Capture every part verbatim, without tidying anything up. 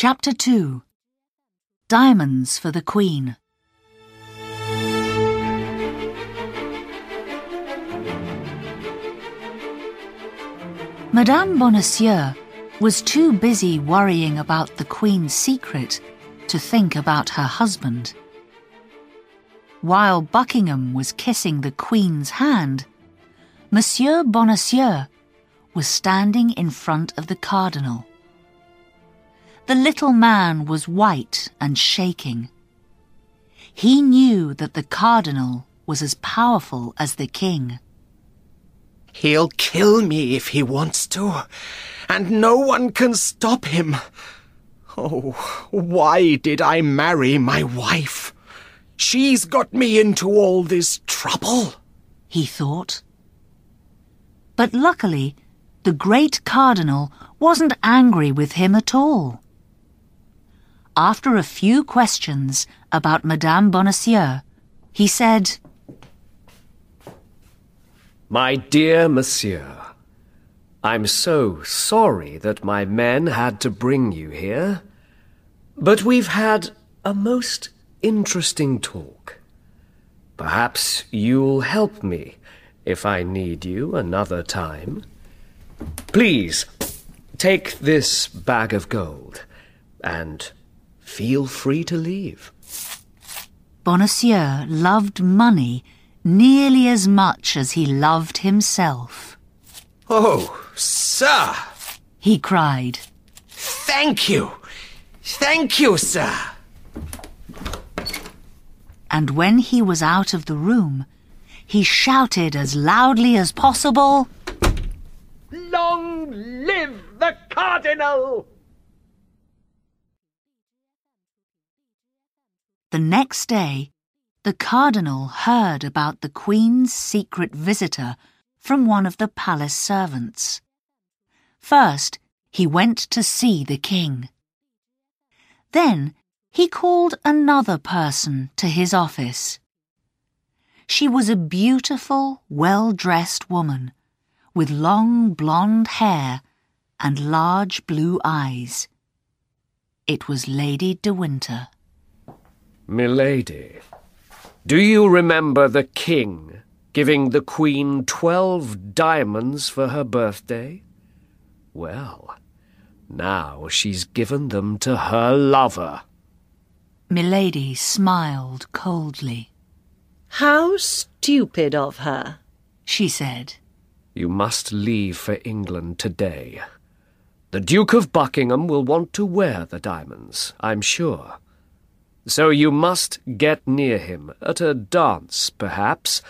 Chapter two. Diamonds for the Queen. Madame Bonacieux was too busy worrying about the Queen's secret to think about her husband. While Buckingham was kissing the Queen's hand, Monsieur Bonacieux was standing in front of the Cardinal. The little man was white and shaking. He knew that the Cardinal was as powerful as the King. "He'll kill me if he wants to, and no one can stop him. Oh, why did I marry my wife? She's got me into all this trouble," he thought. But luckily, the great Cardinal wasn't angry with him at all. After a few questions about Madame Bonacieux, he said, "My dear Monsieur, I'm so sorry that my men had to bring you here, but we've had a most interesting talk. Perhaps you'll help me if I need you another time. Please take this bag of gold and feel free to leave." Bonacieux loved money nearly as much as he loved himself. "Oh, sir," he cried. "Thank you. Thank you, sir." And when he was out of the room, he shouted as loudly as possible, "Long live the Cardinal!" The next day, the Cardinal heard about the Queen's secret visitor from one of the palace servants. First, he went to see the King. Then, he called another person to his office. She was a beautiful, well-dressed woman, with long blonde hair and large blue eyes. It was Lady de Winter. "Milady, do you remember the King giving the Queen twelve diamonds for her birthday? Well, now she's given them to her lover." Milady smiled coldly. "How stupid of her," she said. "You must leave for England today. The Duke of Buckingham will want to wear the diamonds, I'm sure. So you must get near him at a dance, perhaps,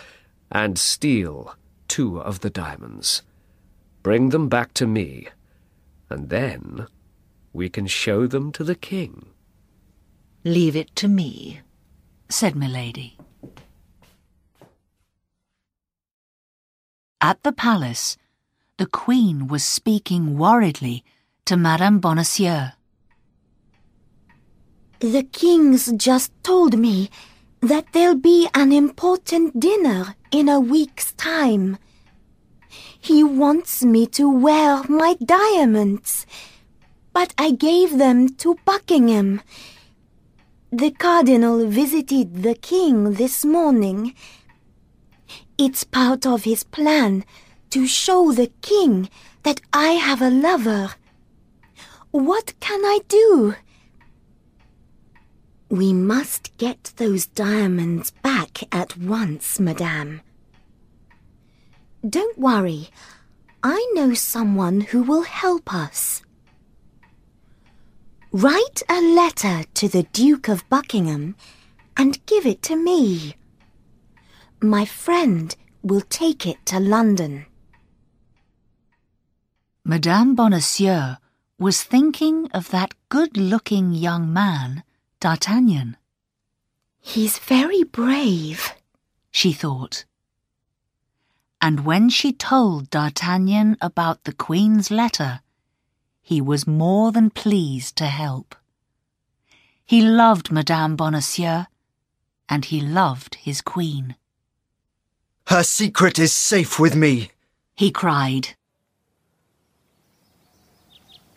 and steal two of the diamonds. Bring them back to me, and then we can show them to the King." "Leave it to me," said Milady. At the palace, the Queen was speaking worriedly to Madame Bonacieux. "The King's just told me that there'll be an important dinner in a week's time. He wants me to wear my diamonds, but I gave them to Buckingham. The Cardinal visited the King this morning. It's part of his plan to show the King that I have a lover. What can I do? We must get those diamonds back at once, Madame. Don't worry, I know someone who will help us. Write a letter to the Duke of Buckingham and give it to me. My friend will take it to London." Madame Bonacieux was thinking of that good-looking young man, D'Artagnan. "He's very brave," she thought. And when she told D'Artagnan about the Queen's letter, he was more than pleased to help. He loved Madame Bonacieux, and he loved his Queen. "Her secret is safe with me," he cried.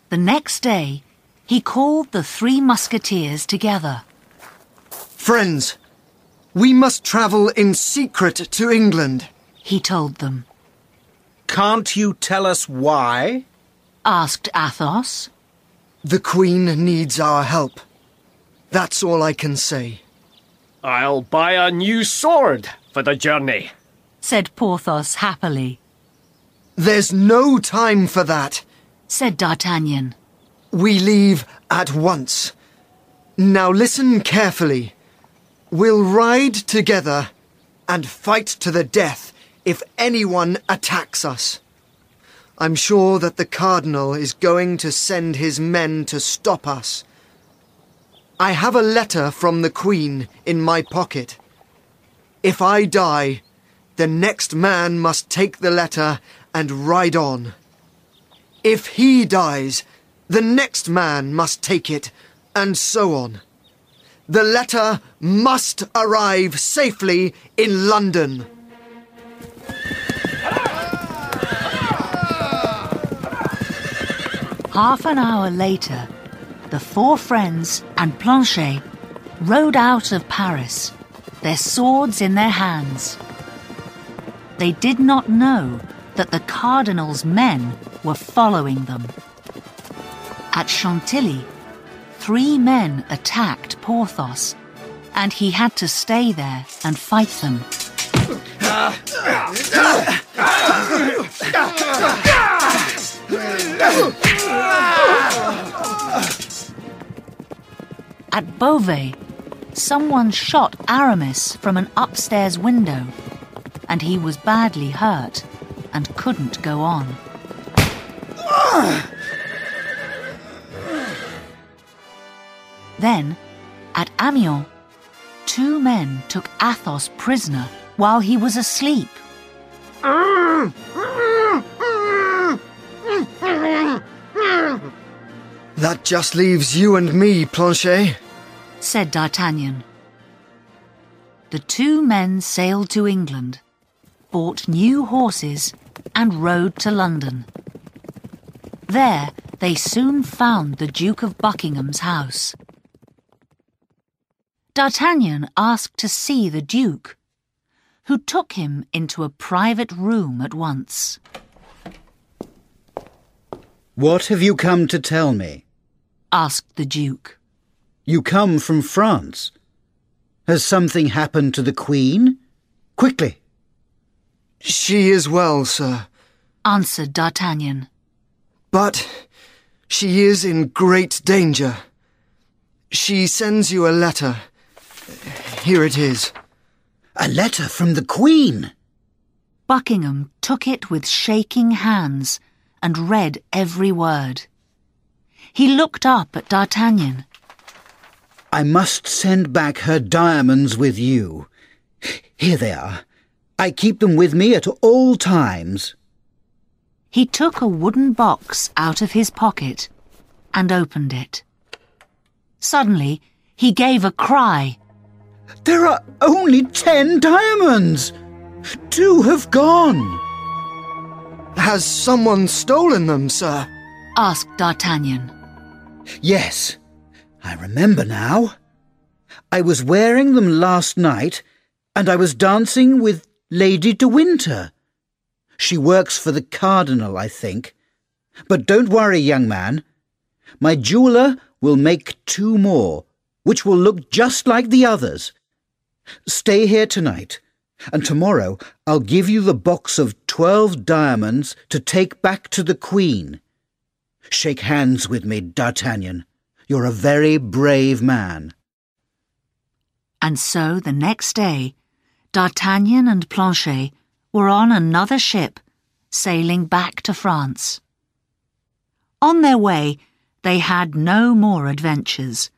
The next day, he called the three musketeers together. Friends, we must travel in secret to England, he told them. Can't you tell us why? Asked Athos. The Queen needs our help. That's all I can say. I'll buy a new sword for the journey, said Porthos happily. There's no time for that, said D'Artagnan. We leave at once. Now listen carefully. We'll ride together and fight to the death if anyone attacks us. I'm sure that the Cardinal is going to send his men to stop us. I have a letter from the Queen in my pocket. If I die, the next man must take the letter and ride on. If he dies, the next man must take it, and so on. The letter must arrive safely in London. Half an hour later, the four friends and Planchet rode out of Paris, their swords in their hands. They did not know that the Cardinal's men were following them. At Chantilly, three men attacked Porthos, and he had to stay there and fight them. At Beauvais, someone shot Aramis from an upstairs window, and he was badly hurt and couldn't go on. Then, at Amiens, two men took Athos prisoner while he was asleep. That just leaves you and me, Planchet, said D'Artagnan. The two men sailed to England, bought new horses, and rode to London. There, they soon found the Duke of Buckingham's house. D'Artagnan asked to see the Duke, who took him into a private room at once. What have you come to tell me? Asked the Duke. You come from France. Has something happened to the Queen? Quickly. She is well, sir, answered D'Artagnan. But she is in great danger. She sends you a letter. Here it is. A letter from the Queen? Buckingham took it with shaking hands and read every word. He looked up at D'Artagnan. I must send back her diamonds with you. Here they are. I keep them with me at all times. He took a wooden box out of his pocket and opened it. Suddenly, he gave a cry. There are only ten diamonds! Two have gone! Has someone stolen them, sir? Asked D'Artagnan. Yes, I remember now. I was wearing them last night, and I was dancing with Lady de Winter. She works for the Cardinal, I think. But don't worry, young man. My jeweller will make two more, which will look just like the others. Stay here tonight, and tomorrow I'll give you the box of twelve diamonds to take back to the Queen. Shake hands with me, D'Artagnan. You're a very brave man. And so the next day, D'Artagnan and Planchet were on another ship, sailing back to France. On their way, they had no more adventures,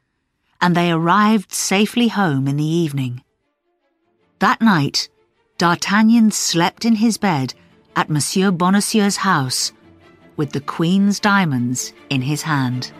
and they arrived safely home in the evening. That night, D'Artagnan slept in his bed at Monsieur Bonacieux's house, with the Queen's diamonds in his hand.